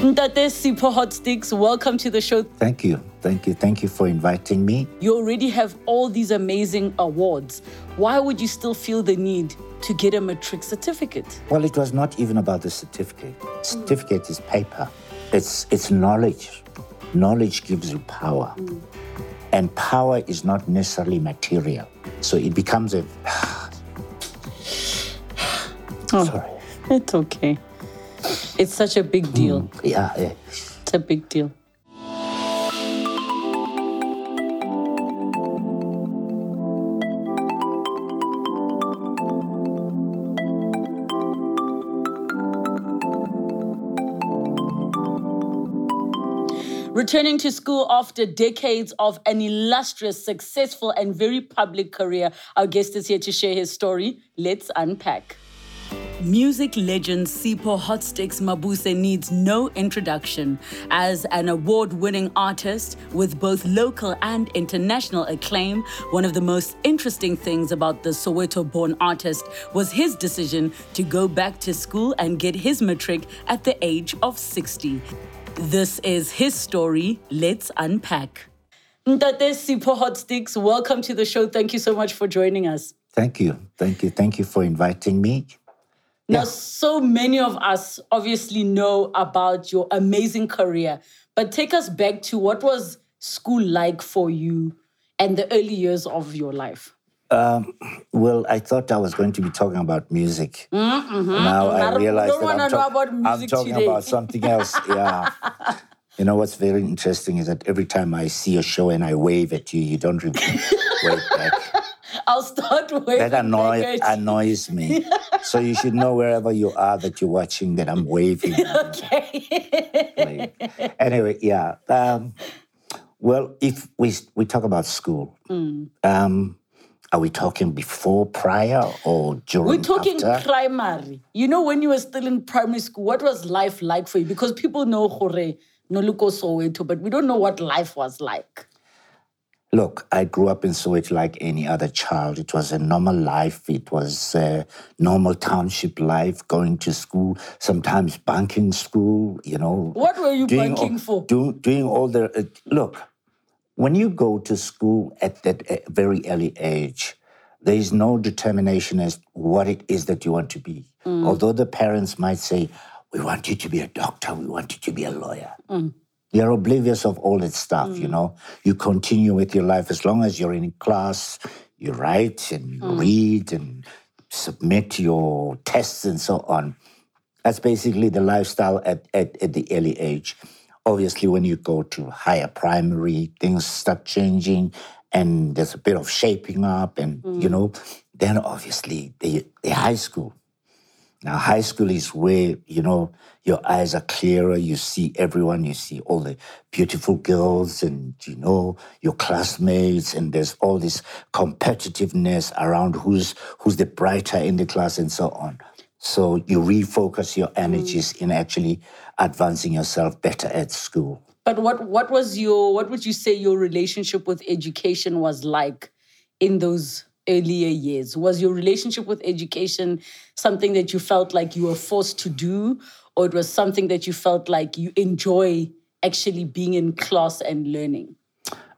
Ntate Sipho Hotstix, welcome to the show. Thank you. Thank you. Thank you for inviting me. You already have all these amazing awards. Why would you still feel the need to get a matric certificate? Well, it was not even about the certificate. Certificate is paper. It's knowledge. Knowledge gives you power. And power is not necessarily material. So it becomes a... Sorry. It's okay. It's such a big deal. Yeah. It's a big deal. Returning to school after decades of an illustrious, successful, and very public career, our guest is here to share his story. Let's unpack. Music legend Sipho Hotstix Mabuse needs no introduction. As an award-winning artist with both local and international acclaim, one of the most interesting things about the Soweto-born artist was his decision to go back to school and get his matric at the age of 60. This is his story. Let's unpack. Ntate Sipho Hotstix, welcome to the show. Thank you so much for joining us. Thank you. Thank you for inviting me. Now, so many of us obviously know about your amazing career, but take us back to what was school like for you and the early years of your life? Well, I thought I was going to be talking about music. Now I realize that I'm talking about something else. Yeah. You know, what's very interesting is that every time I see a show and I wave at you, you don't wave back. I'll start waving. That annoys me. So you should know wherever you are that you're watching that I'm waving. Okay. Anyway, yeah. Well, if we talk about school, are we talking before, prior, or during? We're talking after? Primary. You know, when you were still in primary school, what was life like for you? Because people know Hore, Noluko Soweto, but we don't know what life was like. Look, I grew up in Soweto like any other child. It was a normal life. It was a normal township life, going to school, sometimes bunking school, you know. What were you bunking for? Doing all the... look, when you go to school at that very early age, there is no determination as what it is that you want to be. Although the parents might say, we want you to be a doctor, we want you to be a lawyer. You're oblivious of all that stuff, you know. You continue with your life as long as you're in class, you write and you read and submit your tests and so on. That's basically the lifestyle at the early age. Obviously, when you go to higher primary, things start changing and there's a bit of shaping up and, you know, then obviously the high school. Now, high school is where, you know, your eyes are clearer. You see everyone. You see all the beautiful girls and, you know, your classmates. And there's all this competitiveness around who's the brighter in the class and so on. So you refocus your energies in actually advancing yourself better at school. But what would you say your relationship with education was like in those earlier years? Was your relationship with education something that you felt like you were forced to do, or it was something that you felt like you enjoy actually being in class and learning?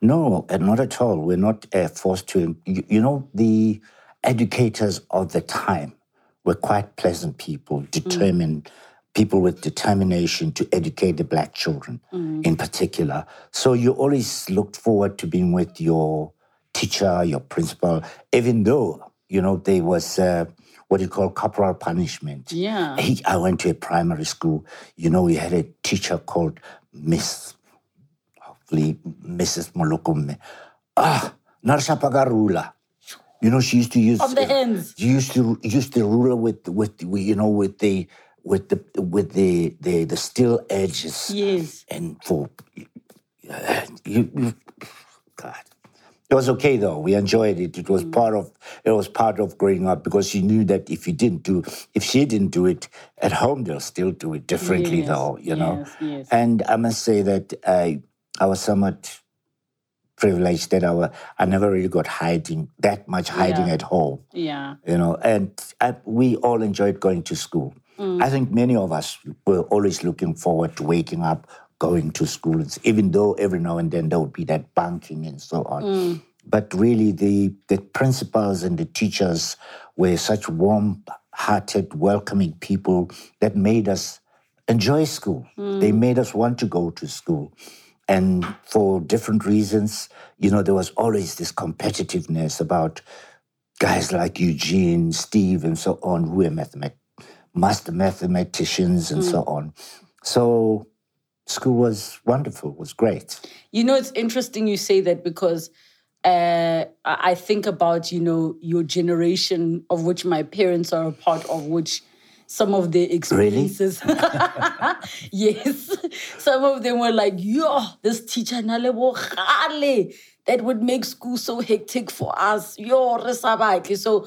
No, not at all. We're not forced to. You know, the educators of the time were quite pleasant people, determined people with determination to educate the black children in particular. So you always looked forward to being with your teacher, your principal, even though, you know, there was what you call corporal punishment. Yeah. I went to a primary school. You know, we had a teacher called Mrs. Molokume. Narshapagarula. You know, she used to use on the ends. She used the ruler with the steel edges. Yes. And for God. It was okay though. We enjoyed it. It was part of growing up because she knew that if she didn't do it at home, they'll still do it differently though, you know. Yes. And I must say that I was somewhat privileged that I never really got that much hiding at home. Yeah. You know, and we all enjoyed going to school. I think many of us were always looking forward to waking up, going to school, even though every now and then there would be that bunking and so on. But really the principals and the teachers were such warm-hearted, welcoming people that made us enjoy school. They made us want to go to school. And for different reasons, you know, there was always this competitiveness about guys like Eugene, Steve, and so on, who were master mathematicians and so on. So school was wonderful, was great. You know, it's interesting you say that because I think about, you know, your generation of which my parents are a part of, which some of their experiences. Really? Yes. Some of them were like, yo, this teacher Nalebohale, that would make school so hectic for us. Yo, resabaike. So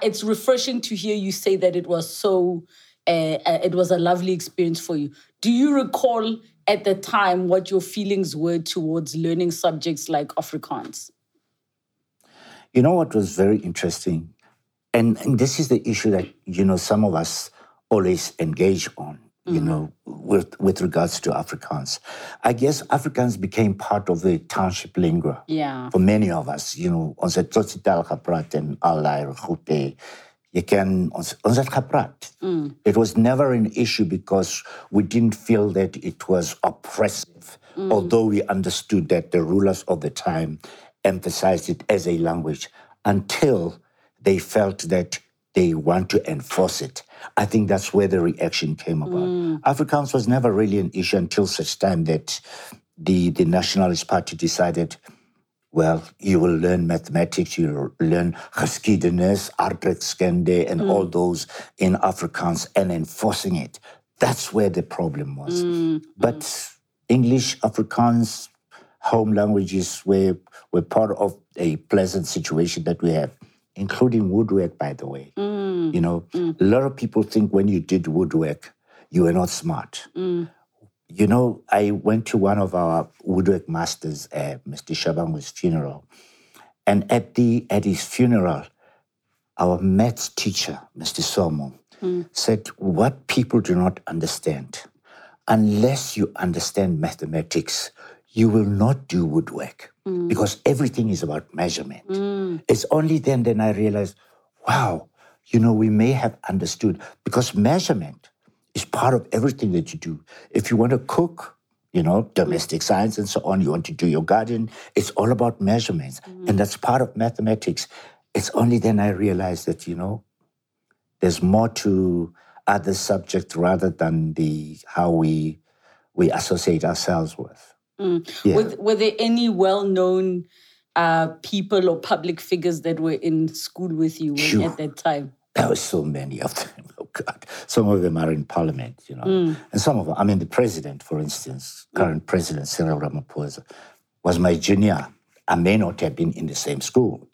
it's refreshing to hear you say that it was so, it was a lovely experience for you. Do you recall at the time what your feelings were towards learning subjects like Afrikaans? You know what was very interesting? And this is the issue that, you know, some of us always engage on, you know, with regards to Afrikaans. I guess Afrikaans became part of the township lingua for many of us. You know, ons het tot die taal gepraat en allerlei goede. You can, ons het gepraat. It was never an issue because we didn't feel that it was oppressive, although we understood that the rulers of the time emphasized it as a language until they felt that they want to enforce it. I think that's where the reaction came about. Afrikaans was never really an issue until such time that the Nationalist Party decided, well, you will learn mathematics, you'll learn geschiedenis, aardrijkskunde, and all those in Afrikaans, and enforcing it. That's where the problem was. But English, Afrikaans, home languages were part of a pleasant situation that we have, including woodwork, by the way. You know, a lot of people think when you did woodwork, you were not smart. You know, I went to one of our woodwork masters, Mr. Shabangu's funeral. And at his funeral, our maths teacher, Mr. Somo, said, what people do not understand, unless you understand mathematics, you will not do woodwork because everything is about measurement. It's only then I realized, wow, you know, we may have understood because measurement is part of everything that you do. If you want to cook, you know, domestic science and so on, you want to do your garden, it's all about measurements. And that's part of mathematics. It's only then I realized that, you know, there's more to other subjects rather than how we associate ourselves with. Yeah. Were there any well-known people or public figures that were in school with you at that time? There were so many of them. Oh, God. Some of them are in parliament, you know. And some of them, I mean, the president, for instance, current president, Cyril Ramaphosa, was my junior. I may not have been in the same school,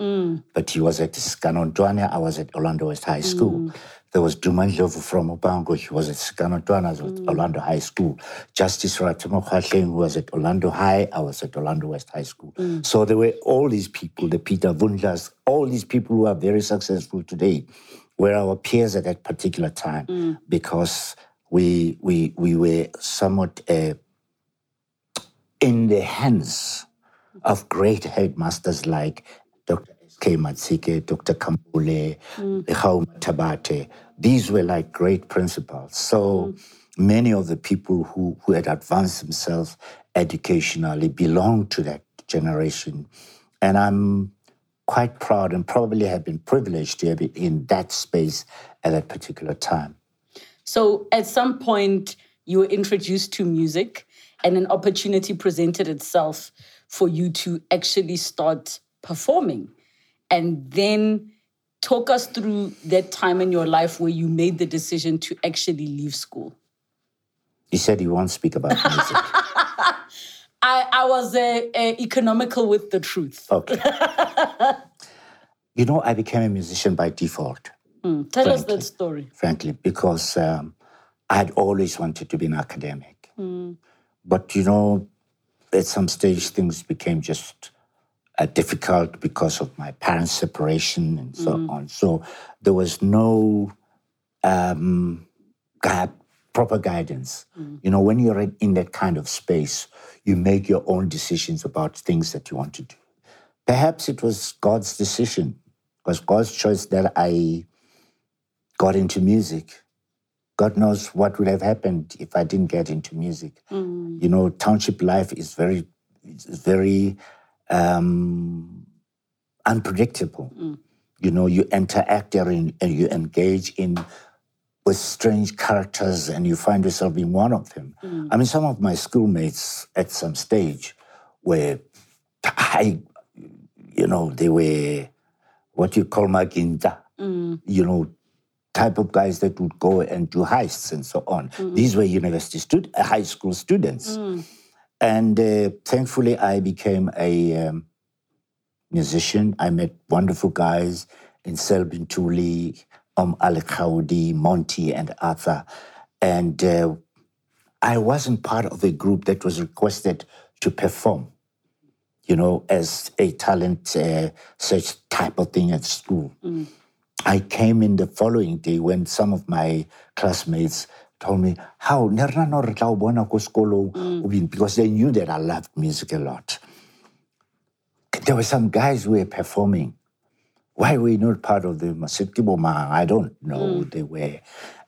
but he was at Sikanondwana. I was at Orlando West High School. There was Dumandlovu from Obango. He was at Sikanondwana, Orlando High School. Justice Ratemokhutling, who was at Orlando High. I was at Orlando West High School. So there were all these people, the Peter Wundlas, all these people who are very successful today were our peers at that particular time because we were somewhat in the hands of great headmasters like Dr. S.K. Matsike, Dr. Kambule, Hauma Tabate. These were like great principals. So many of the people who had advanced themselves educationally belonged to that generation. And I'm quite proud and probably have been privileged to have been in that space at that particular time. So at some point, you were introduced to music and an opportunity presented itself for you to actually start performing. And then talk us through that time in your life where you made the decision to actually leave school. You said you won't speak about music. I was economical with the truth. Okay. You know, I became a musician by default. Tell us that story. Frankly, because I had always wanted to be an academic. But, you know, at some stage, things became just difficult because of my parents' separation and so on. So there was no proper guidance. Mm. You know, when you're in that kind of space, you make your own decisions about things that you want to do. Perhaps it was God's decision, it was God's choice that I got into music. God knows what would have happened if I didn't get into music. Mm. You know, township life is very unpredictable. Mm. You know, you interact and you engage with strange characters and you find yourself being one of them. Mm. I mean, some of my schoolmates at some stage were, they were what you call maginda, you know, type of guys that would go and do heists and so on. Mm. These were high school students. Mm. And thankfully, I became a musician. I met wonderful guys in Selbin Tuli, Al Khawdi, Monty, and Arthur. And I wasn't part of a group that was requested to perform, you know, as a talent search type of thing at school. Mm. I came in the following day when some of my classmates told me, how, because they knew that I loved music a lot. There were some guys who were performing. Why were you not part of them? I said, I don't know. They were.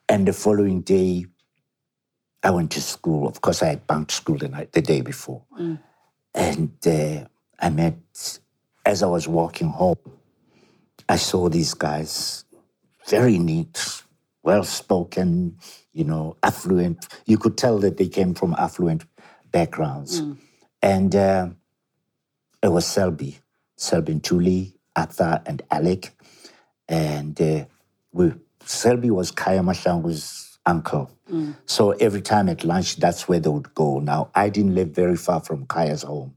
And the following day, I went to school. Of course, I had bunked school the day before. Mm. And as I was walking home, I saw these guys, very neat, well-spoken, you know, affluent. You could tell that they came from affluent backgrounds. Mm. And it was Selbin Tuli, Arthur and Alec. And Selby was Kaya Mashangu's uncle. Mm. So every time at lunch, that's where they would go. Now, I didn't live very far from Kaya's home.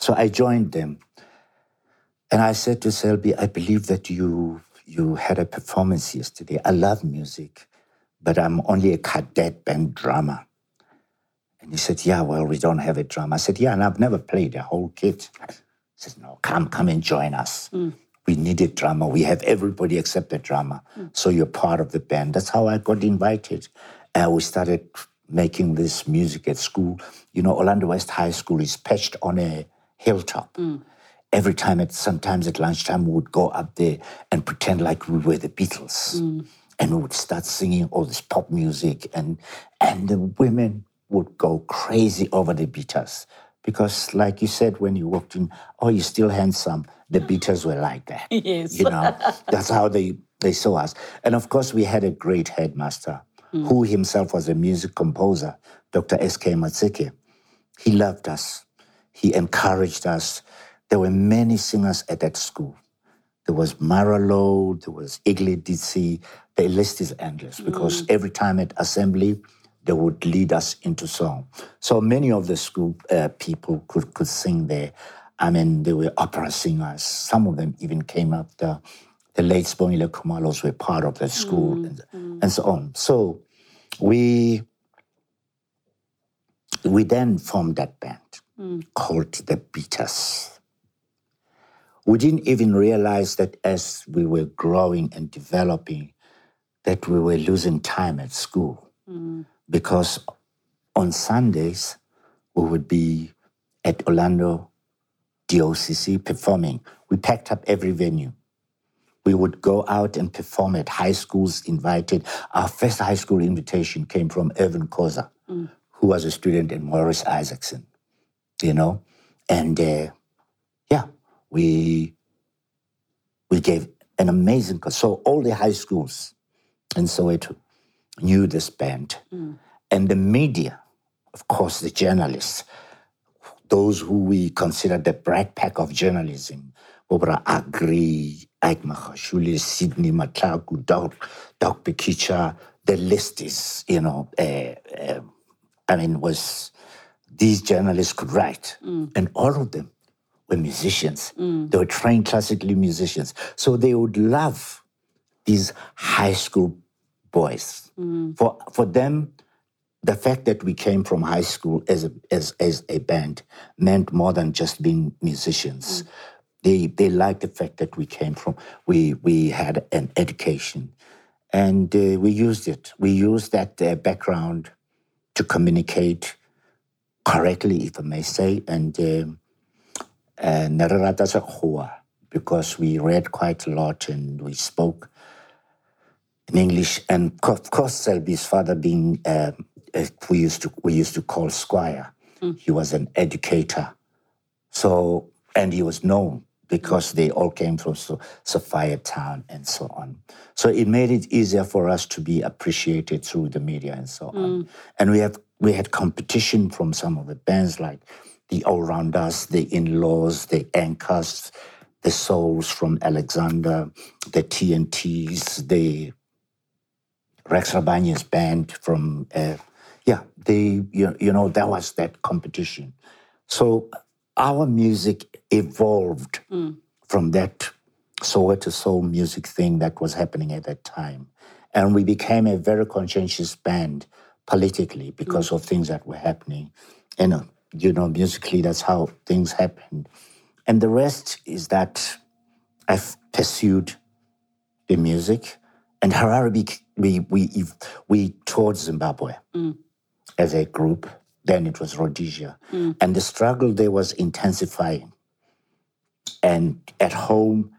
So I joined them. And I said to Selby, I believe that you had a performance yesterday. I love music, but I'm only a cadet band drummer. And he said, yeah, well, we don't have a drummer. I said, yeah, and I've never played a whole kit. I said, no, come and join us. Mm. We need a drummer. We have everybody except the drummer. Mm. So you're part of the band. That's how I got invited. And we started making this music at school. You know, Orlando West High School is perched on a hilltop. Mm. Every time, sometimes at lunchtime, we would go up there and pretend like we were the Beatles. Mm. And we would start singing all this pop music. And the women would go crazy over the Beaters. Because like you said, when you walked in, oh, you're still handsome. The Beaters were like that. Yes. You know, that's how they saw us. And of course, we had a great headmaster who himself was a music composer, Dr. S.K. Matsike. He loved us. He encouraged us. There were many singers at that school. There was Mara Lowe, there was Igli Ditsi. The list is endless because every time at assembly, they would lead us into song. So many of the school people could sing there. I mean, they were opera singers. Some of them even came up. The late Sibongile Kumalos were part of the school and so on. So we then formed that band called The Beaters. We didn't even realize that as we were growing and developing, that we were losing time at school. Mm. Because on Sundays, we would be at Orlando DOCC performing. We packed up every venue. We would go out and perform at high schools invited. Our first high school invitation came from Irvin Koza, who was a student in Morris Isaacson, you know? And We gave an amazing concert. So all the high schools in Soweto knew this band. Mm. And the media, of course, the journalists, those who we considered the Brad Pack of journalism, Obra Agri, Sidney Matlaku, Doc Pekicha, the list is, these journalists could write. Mm. And all of them were musicians. Mm. They were trained classically musicians. So they would love these high school boys. Mm. For them, the fact that we came from high school as a band meant more than just being musicians. Mm. They liked the fact that we had an education. And we used it. We used that background to communicate correctly, if I may say, and because we read quite a lot and we spoke in English. And of course, Selby's father being, we used to call Squire. Mm. He was an educator. So, and he was known, because they all came from Sophia Town and so on. So it made it easier for us to be appreciated through the media and so on. And we had competition from some of the bands like the All-Rounders, the In-Laws, the Anchors, the Souls from Alexander, the TNTs, the Rex Rabanya's band from, that was that competition. So our music evolved from that Soweto soul music thing that was happening at that time. And we became a very conscientious band politically because of things that were happening. And, musically, that's how things happened. And the rest is that I've pursued the music. And Harari, we toured Zimbabwe as a group. Then it was Rhodesia. And the struggle there was intensifying. And at home,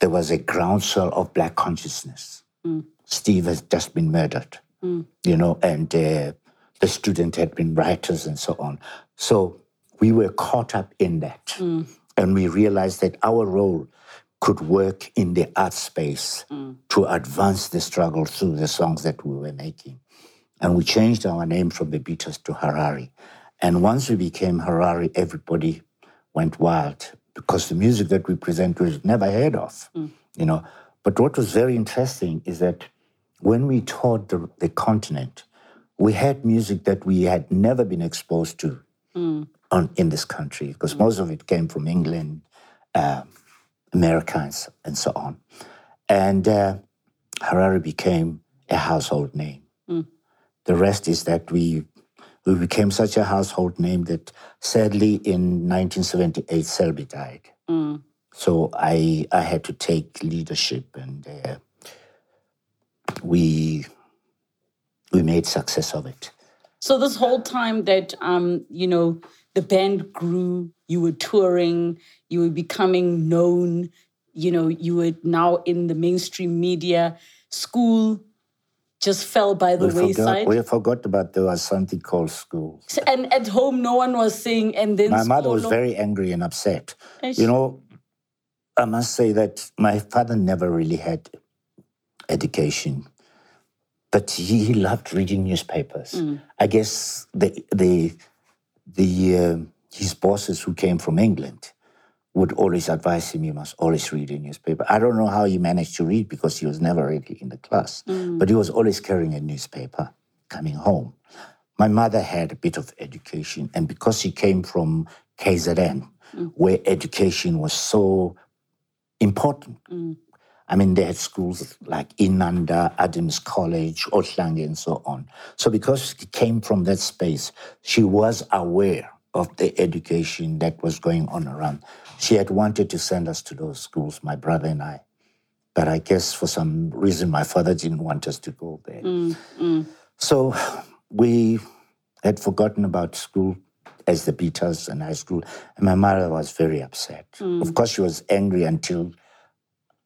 there was a groundswell of black consciousness. Steve has just been murdered, and the student had been rioters and so on. So we were caught up in that. And we realized that our role could work in the art space to advance the struggle through the songs that we were making. And we changed our name from The Beaters to Harari. And once we became Harari, everybody went wild because the music that we present was never heard of, But what was very interesting is that when we toured the continent, we had music that we had never been exposed to in this country because most of it came from England, America, and so on. And Harari became a household name. The rest is that we became such a household name that sadly in 1978, Selby died. So I had to take leadership and we made success of it. So this whole time that, the band grew, you were touring, you were becoming known, you were now in the mainstream media, school just fell by the wayside. We forgot about there was something called school. So, and at home, no one was saying, and then my mother was very angry and upset. And I must say that my father never really had education, but he loved reading newspapers. I guess his bosses who came from England would always advise him, you must always read a newspaper. I don't know how he managed to read because he was never really in the class, but he was always carrying a newspaper coming home. My mother had a bit of education, and because she came from KZN, where education was so important. I mean, they had schools like Inanda, Adams College, Ohlange, and so on. So because she came from that space, she was aware of the education that was going on around. She had wanted to send us to those schools, my brother and I. But I guess for some reason, my father didn't want us to go there. So we had forgotten about school as The Beaters and high school. And my mother was very upset. Of course, she was angry until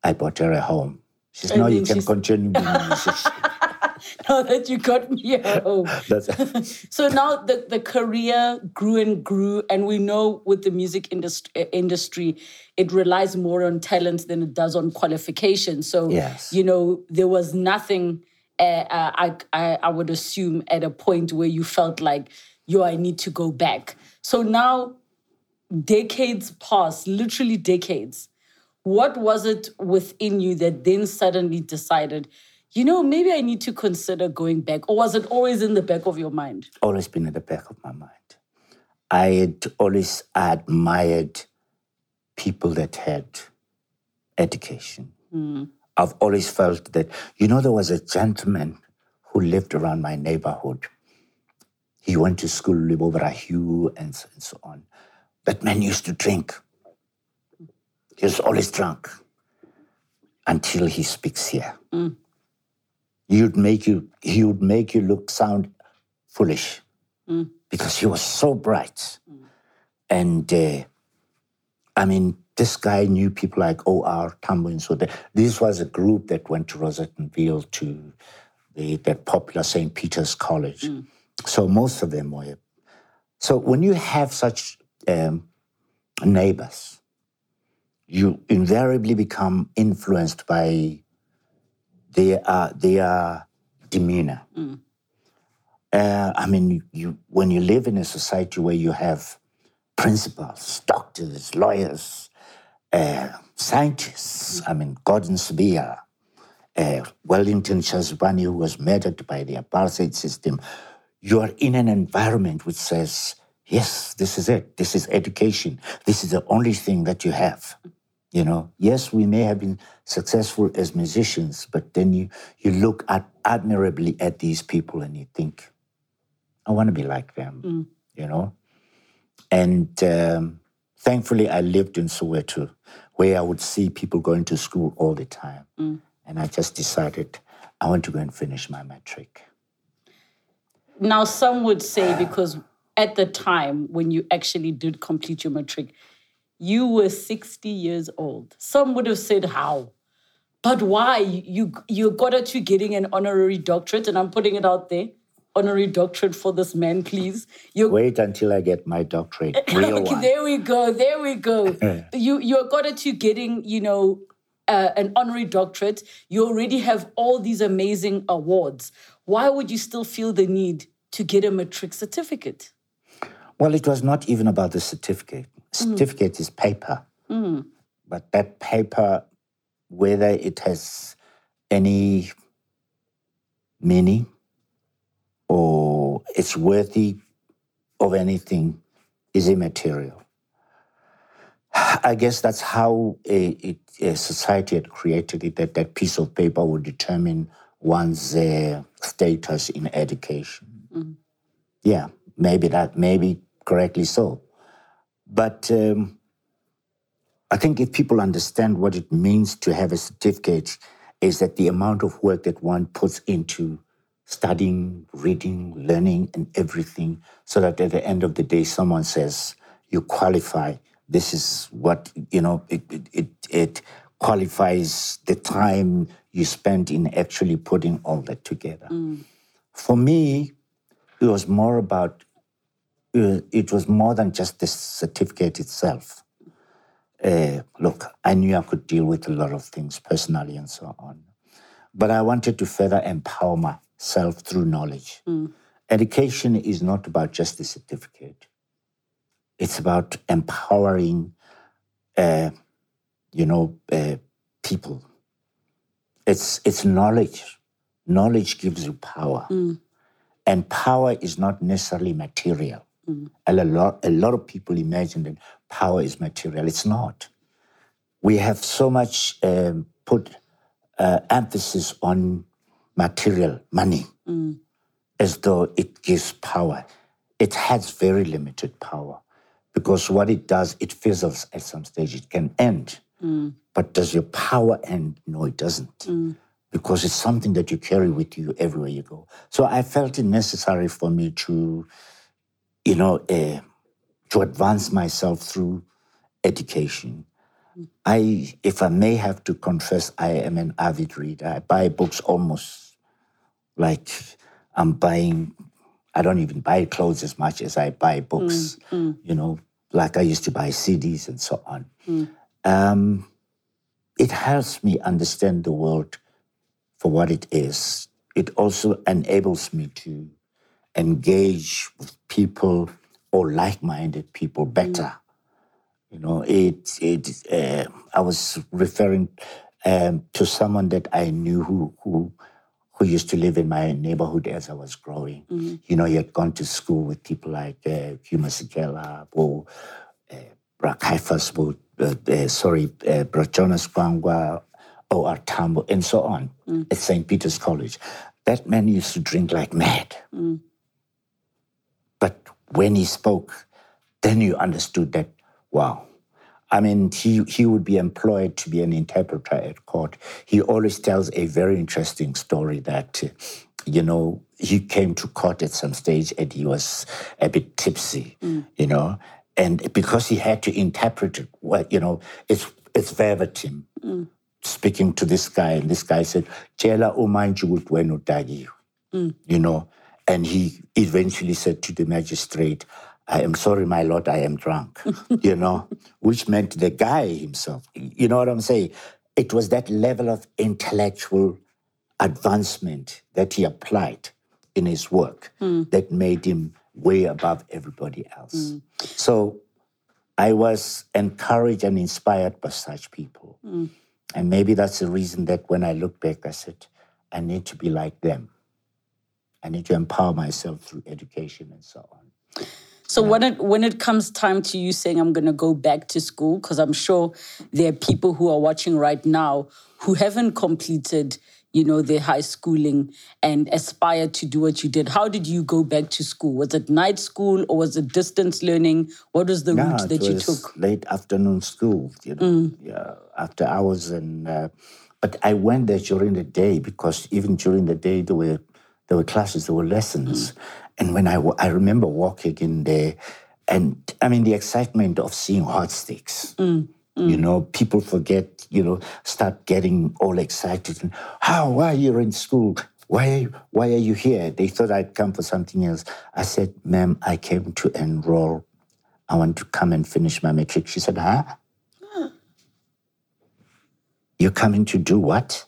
I bought her a home. She said, you can continue being a musician. Now that you got me at home. So now the career grew, and we know with the music industry, it relies more on talent than it does on qualification. So, there was nothing, I would assume, at a point where you felt like, I need to go back. So now decades pass, literally decades. What was it within you that then suddenly decided, maybe I need to consider going back? Or was it always in the back of your mind? Always been in the back of my mind. I had always admired people that had education. I've always felt that, there was a gentleman who lived around my neighborhood. He went to school, Obra Agri, and so on. That man used to drink. He was always drunk until he speaks here. he would make you sound foolish because he was so bright. And I mean, this guy knew people like O.R. Tambo and so that. This was a group that went to Rosettenville to that popular St. Peter's College. So most of them were. So when you have such neighbors, you invariably become influenced by their demeanor. I mean, when you live in a society where you have principals, doctors, lawyers, scientists, I mean, Gordon Sibia, Wellington Shazbani, who was murdered by the apartheid system, you are in an environment which says, yes, this is it. This is education. This is the only thing that you have. You know, yes, we may have been successful as musicians, but then you look admirably at these people and you think, I want to be like them, you know. And thankfully, I lived in Soweto, where I would see people going to school all the time. And I just decided I want to go and finish my matric. Now, some would say, because at the time when you actually did complete your matric, you were 60 years old. Some would have said, how? But why? You got it to getting an honorary doctorate, and I'm putting it out there. Honorary doctorate for this man, please. Wait until I get my doctorate. Real one. There we go. You got it to getting, you know, an honorary doctorate. You already have all these amazing awards. Why would you still feel the need to get a matric certificate? Well, it was not even about the certificate. Certificate is paper. But that paper, whether it has any meaning or it's worthy of anything, is immaterial. I guess that's how a society had created it, that piece of paper would determine one's status in education. Yeah, maybe correctly so. But I think if people understand what it means to have a certificate, is that the amount of work that one puts into studying, reading, learning, and everything, so that at the end of the day, someone says, you qualify. This is what, you know, it qualifies the time you spent in actually putting all that together. For me, it was more about, it was more than just the certificate itself. Look, I knew I could deal with a lot of things personally and so on. But I wanted to further empower myself through knowledge. Education is not about just the certificate. It's about empowering, people. It's knowledge. Knowledge gives you power. And power is not necessarily material. And a lot of people imagine that power is material. It's not. We have so much put emphasis on material, money, as though it gives power. It has very limited power. Because what it does, it fizzles at some stage. It can end. But does your power end? No, it doesn't. Because it's something that you carry with you everywhere you go. So I felt it necessary for me to advance myself through education. If I may have to confess, I am an avid reader. I buy books almost like I'm buying... I don't even buy clothes as much as I buy books, you know, like I used to buy CDs and so on. It helps me understand the world for what it is. It also enables me to engage with people or like-minded people better. You know, I was referring to someone that I knew who used to live in my neighborhood as I was growing. You know, he had gone to school with people like Huma Sikela, Brachonas Kwangwa, O.R. Tambo, and so on, at St. Peter's College. That man used to drink like mad. But when he spoke, then you understood that, wow, I mean, he would be employed to be an interpreter at court. He always tells a very interesting story that, you know, he came to court at some stage and he was a bit tipsy, you know, and because he had to interpret it, well, you know, it's verbatim. Speaking to this guy, and this guy said, "Chela umanju utwenu dagiyo," you know, and he eventually said to the magistrate, "I am sorry, my lord, I am drunk," you know, which meant the guy himself. You know what I'm saying? It was that level of intellectual advancement that he applied in his work that made him way above everybody else. So I was encouraged and inspired by such people. And maybe that's the reason that when I look back, I said, I need to be like them. I need to empower myself through education and so on. So when it comes time to you saying I'm going to go back to school, because I'm sure there are people who are watching right now who haven't completed, you know, their high schooling and aspire to do what you did. How did you go back to school? Was it night school or was it distance learning? What was the route that you took? Late afternoon school, you know, after hours, and but I went there during the day because even during the day there were classes, there were lessons. And when I remember walking in there, and I mean, the excitement of seeing Hotstix, you know, people forget, you know, start getting all excited. And, why are you in school? Why are you here? They thought I'd come for something else. I said, "Ma'am, I came to enroll. I want to come and finish my matric." She said, "Huh? You're coming to do what?"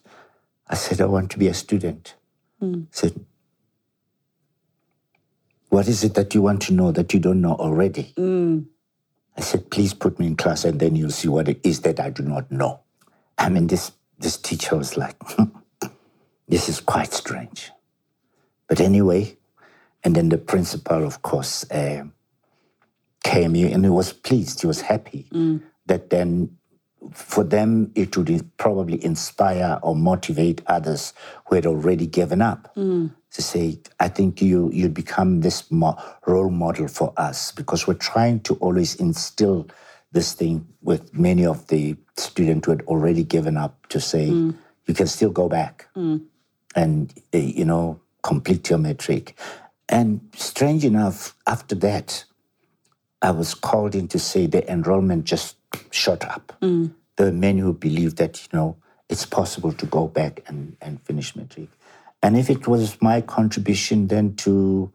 I said, "I want to be a student." She said, "What is it that you want to know that you don't know already?" I said, "Please put me in class and then you'll see what it is that I do not know." I mean, this teacher was like, this is quite strange. But anyway, and then the principal, of course, came here and he was pleased, he was happy that then for them it would probably inspire or motivate others who had already given up. To say, "I think you become this role model for us," because we're trying to always instill this thing with many of the students who had already given up to say, you can still go back and, you know, complete your matric. And strange enough, after that, I was called in to say the enrollment just shot up. There were many who believed that, you know, it's possible to go back and finish matric. And if it was my contribution then to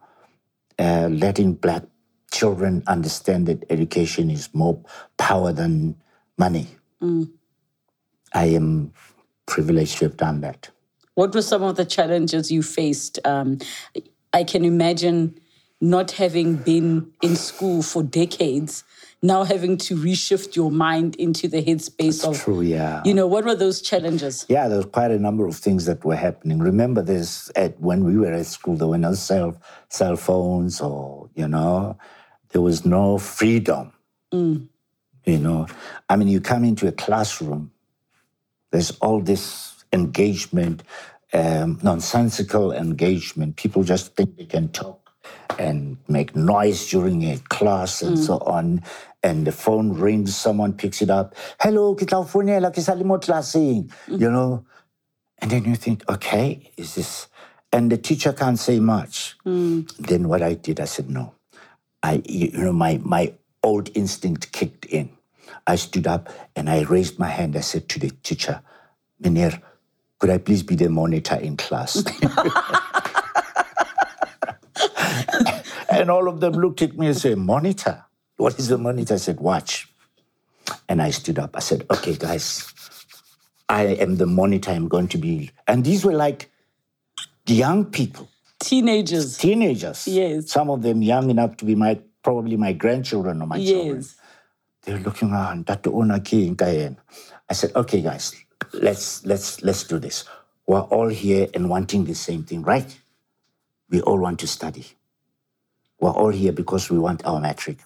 letting black children understand that education is more power than money, I am privileged to have done that. What were some of the challenges you faced? I can imagine not having been in school for decades, now having to reshift your mind into the headspace of... True, yeah. You know, what were those challenges? Yeah, there was quite a number of things that were happening. Remember this, when we were at school, there were no cell phones or, you know, there was no freedom. You know, I mean, you come into a classroom, there's all this engagement, nonsensical engagement. People just think they can talk and make noise during a class and so on. And the phone rings, someone picks it up. "Hello, kitlaofonela kisalimo classing," you know. And then you think, okay, is this... And the teacher can't say much. Then what I did, I said, no. My old instinct kicked in. I stood up and I raised my hand. I said to the teacher, "Meneer, could I please be the monitor in class?" And all of them looked at me and said, "Monitor? What is a monitor?" I said, "Watch." And I stood up. I said, "Okay, guys, I am the monitor. I'm going to be..." And these were like young people. Teenagers. Yes. Some of them young enough to be probably my grandchildren or my children. Yes. They were looking around. I said, "Okay, guys, let's do this. We're all here and wanting the same thing, right? We all want to study. We're all here because we want our matric."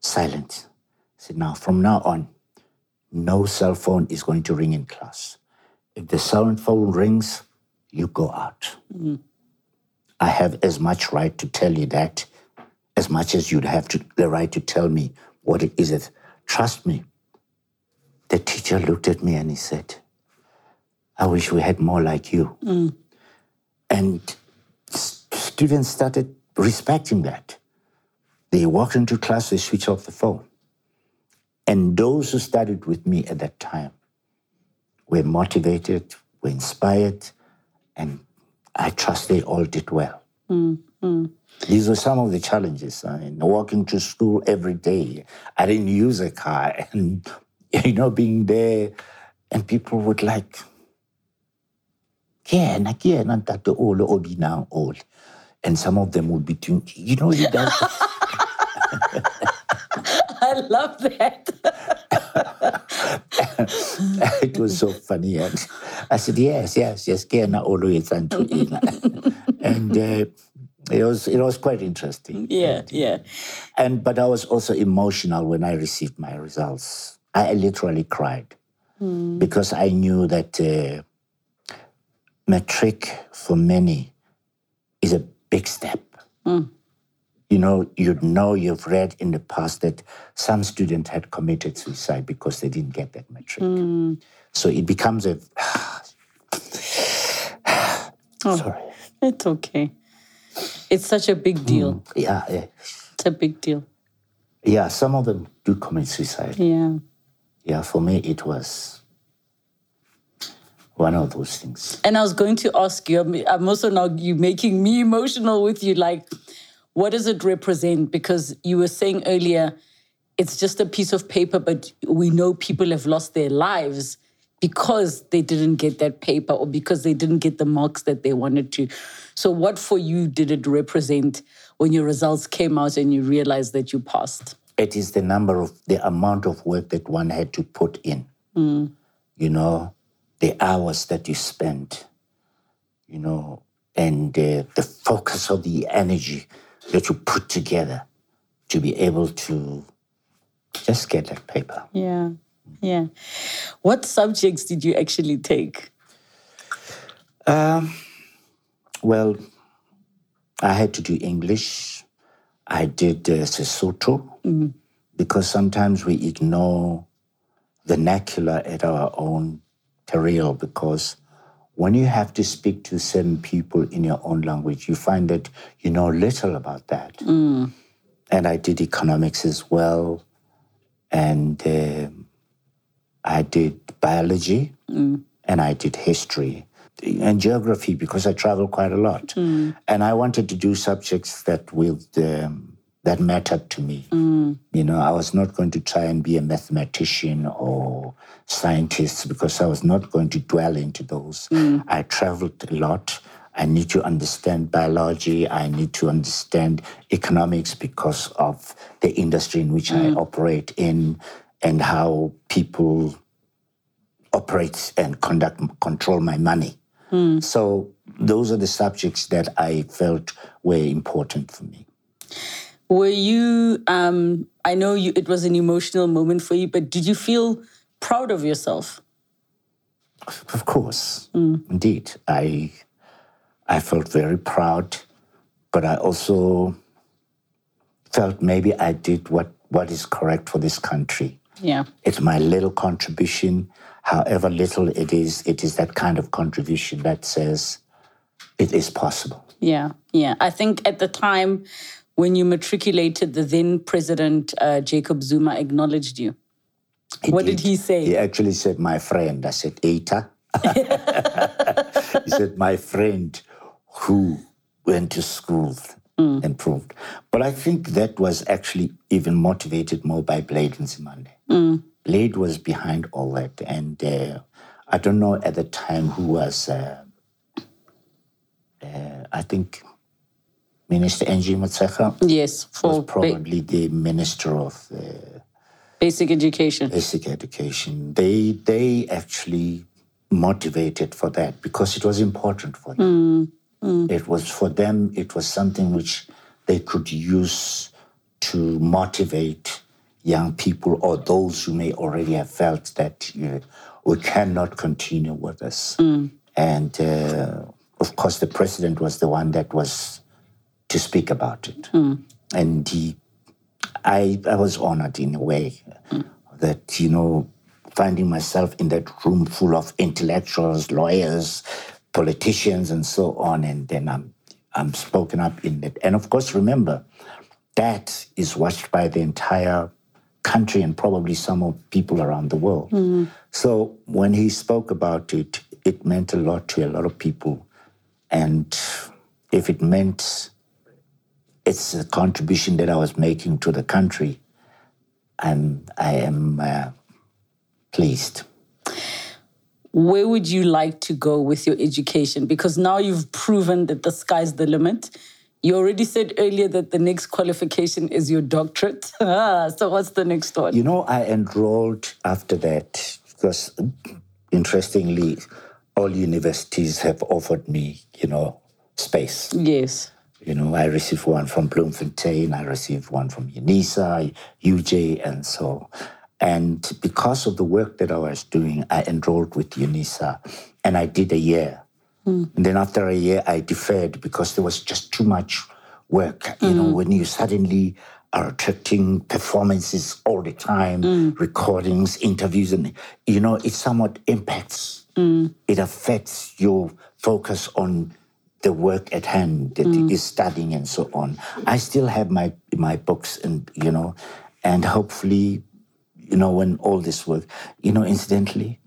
Silence. I said, "Now, from now on, no cell phone is going to ring in class. If the cell phone rings, you go out. I have as much right to tell you that as much as you'd have the right to tell me What is it? Trust me. The teacher looked at me and he said, I wish we had more like you. Mm. And students started respecting that. They walked into class, they switched off the phone. And those who studied with me at that time were motivated, were inspired, and I trust they all did well. Mm. Mm. These were some of the challenges. I mean, walking to school every day, I didn't use a car, and being there, and people would like, old. And some of them would be doing, he does. I love that. It was so funny. And I said, yes, and it was quite interesting. Yeah, and, yeah. But I was also emotional when I received my results. I literally cried because I knew that matric for many is a big step. Mm. You know you've read in the past that some student had committed suicide because they didn't get that matric. Mm. So it becomes a... Sorry. It's okay. It's such a big deal. Mm. Yeah. It's a big deal. Yeah, some of them do commit suicide. Yeah, for me it was one of those things. And I was going to ask you, I'm also now you making me emotional with you, like, what does it represent? Because you were saying earlier, it's just a piece of paper, but we know people have lost their lives because they didn't get that paper or because they didn't get the marks that they wanted to. So what for you did it represent when your results came out and you realized that you passed? It is the amount of work that one had to put in. Mm. The hours that you spent, and the focus of the energy that you put together to be able to just get that paper. Yeah. What subjects did you actually take? Well, I had to do English. I did Sesotho because sometimes we ignore vernacular at our own terrain, because when you have to speak to certain people in your own language, you find that you know little about that. Mm. And I did economics as well. And I did biology and I did history and geography, because I travel quite a lot. Mm. And I wanted to do subjects that mattered to me. Mm. I was not going to try and be a mathematician or scientist because I was not going to dwell into those. Mm. I traveled a lot. I need to understand biology. I need to understand economics because of the industry in which I operate in and how people operate and control my money. Mm. So those are the subjects that I felt were important for me. Were you, I know it was an emotional moment for you, but did you feel proud of yourself? Of course, indeed. I felt very proud, but I also felt maybe I did what is correct for this country. Yeah. It's my little contribution, however little it is that kind of contribution that says it is possible. Yeah. I think at the time when you matriculated, the then President Jacob Zuma acknowledged you. What did he say? He actually said, my friend. I said, Eita. He said, my friend who went to school and proved. But I think that was actually even motivated more by Blade Nzimande. Mm. Blade was behind all that. And I don't know at the time who was... I think Minister Angie Matsike was probably the Minister of Basic Education. They actually motivated for that because it was important for them. Mm. It was for them, it was something which they could use to motivate young people or those who may already have felt that we cannot continue with this. Mm. And... of course, the president was the one that was to speak about it. Mm. And I was honored in a way that, you know, finding myself in that room full of intellectuals, lawyers, politicians, and so on, and then I'm spoken up in it. And of course, remember, that is watched by the entire country and probably some of people around the world. Mm-hmm. So when he spoke about it, it meant a lot to a lot of people. And if it meant it's a contribution that I was making to the country, I am pleased. Where would you like to go with your education? Because now you've proven that the sky's the limit. You already said earlier that the next qualification is your doctorate. So what's the next one? You know, I enrolled after that because, interestingly, all universities have offered me, you know, space. Yes. You know, I received one from Bloemfontein, I received one from UNISA, UJ, and so. And because of the work that I was doing, I enrolled with UNISA, and I did a year. Mm. And then after a year, I deferred because there was just too much work. You know, when you suddenly are attracting performances all the time, recordings, interviews, and, you know, it somewhat impacts. It affects your focus on the work at hand that is studying and so on. I still have my books and, you know, and hopefully, you know, when all this work, you know, incidentally,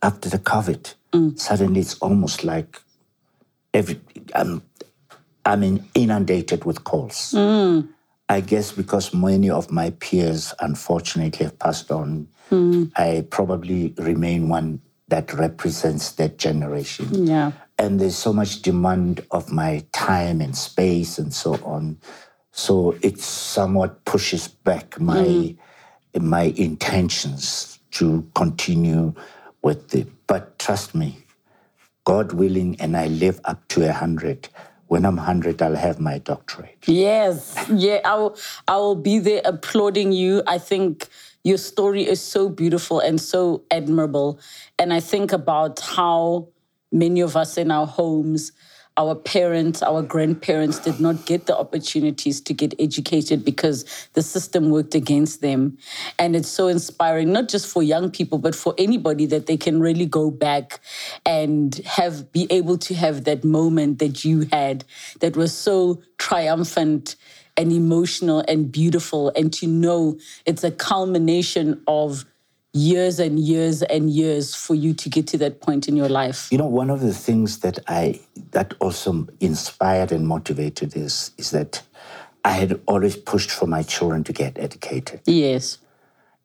after the COVID, suddenly it's almost like I'm inundated with calls. I guess because many of my peers, unfortunately, have passed on. I probably remain one that represents that generation. Yeah. And there's so much demand of my time and space and so on. So it somewhat pushes back my intentions to continue with it. But trust me, God willing, and I live up to 100. When I'm 100, I'll have my doctorate. Yes. Yeah, I will be there applauding you. I think your story is so beautiful and so admirable. And I think about how many of us in our homes, our parents, our grandparents did not get the opportunities to get educated because the system worked against them. And it's so inspiring, not just for young people, but for anybody, that they can really go back and be able to have that moment that you had that was so triumphant and emotional and beautiful, and to know it's a culmination of years and years and years for you to get to that point in your life. You know, one of the things that also inspired and motivated is that I had always pushed for my children to get educated. Yes.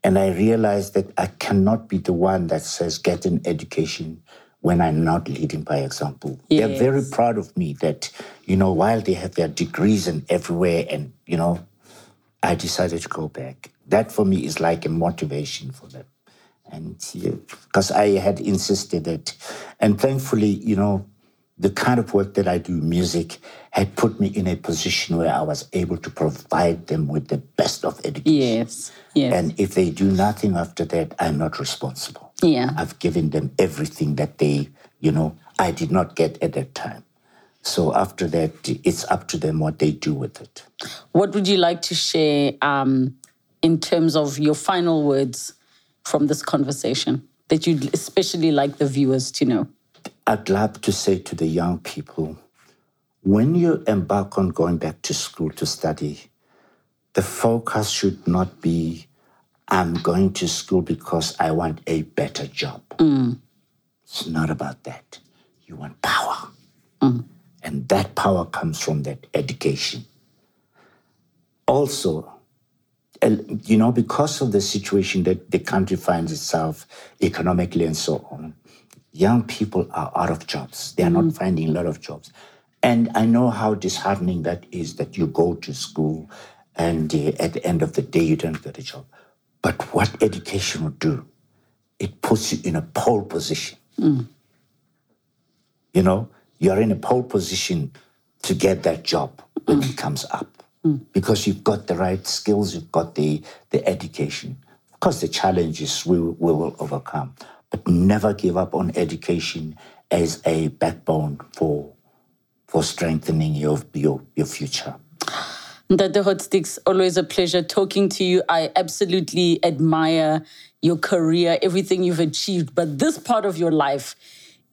And I realized that I cannot be the one that says get an education when I'm not leading by example. Yes. They're very proud of me that, you know, while they have their degrees and everywhere and, you know, I decided to go back. That for me is like a motivation for them. And because I had insisted that, and thankfully, you know, the kind of work that I do, music, had put me in a position where I was able to provide them with the best of education. Yes, yes. And if they do nothing after that, I'm not responsible. Yeah. I've given them everything that they, you know, I did not get at that time. So after that, it's up to them what they do with it. What would you like to share in terms of your final words from this conversation that you'd especially like the viewers to know? I'd love to say to the young people, when you embark on going back to school to study, the focus should not be, I'm going to school because I want a better job. It's not about that. You want power. And that power comes from that education. Also, you know, because of the situation that the country finds itself economically and so on, young people are out of jobs. They are not finding a lot of jobs. And I know how disheartening that is, that you go to school and at the end of the day, you don't get a job. But what education will do, it puts you in a pole position. You know, you're in a pole position to get that job when it comes up. Because you've got the right skills, you've got the education. Of course, the challenges we will overcome. But never give up on education as a backbone for strengthening your future. Ntate Hotstix, always a pleasure talking to you. I absolutely admire your career, everything you've achieved. But this part of your life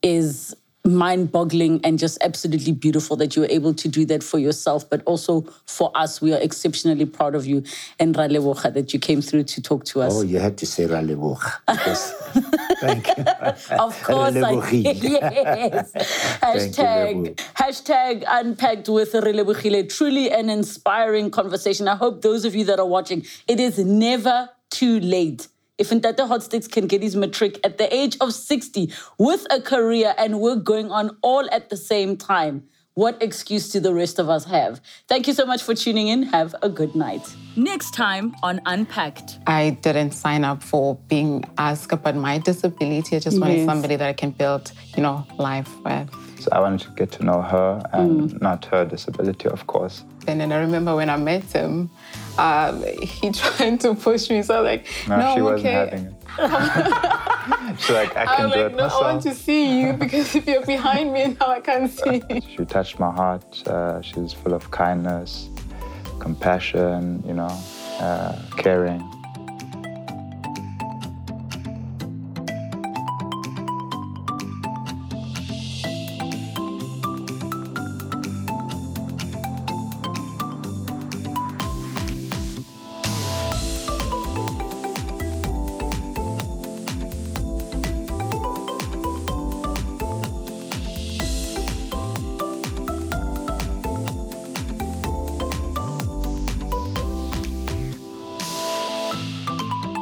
is mind-boggling and just absolutely beautiful that you were able to do that for yourself, but also for us. We are exceptionally proud of you and Relebogile that you came through to talk to us. Oh, you had to say Relebogile. Thank you. Of course. Yes. Hashtag Unpacked with Relebogile. Truly an inspiring conversation. I hope those of you that are watching, it is never too late. If Ntate Hotstix can get his matric at the age of 60 with a career and work going on all at the same time, what excuse do the rest of us have? Thank you so much for tuning in. Have a good night. Next time on Unpacked. I didn't sign up for being asked about my disability. I just wanted somebody that I can build, life with. So I wanted to get to know her and not her disability, of course. And then I remember when I met him, he tried to push me. So I was like, no, she wasn't having it. She's like, I can do it myself. I want to see you because if you're behind me now, I can't see you. She touched my heart. She's full of kindness, compassion, caring.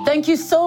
Thank you so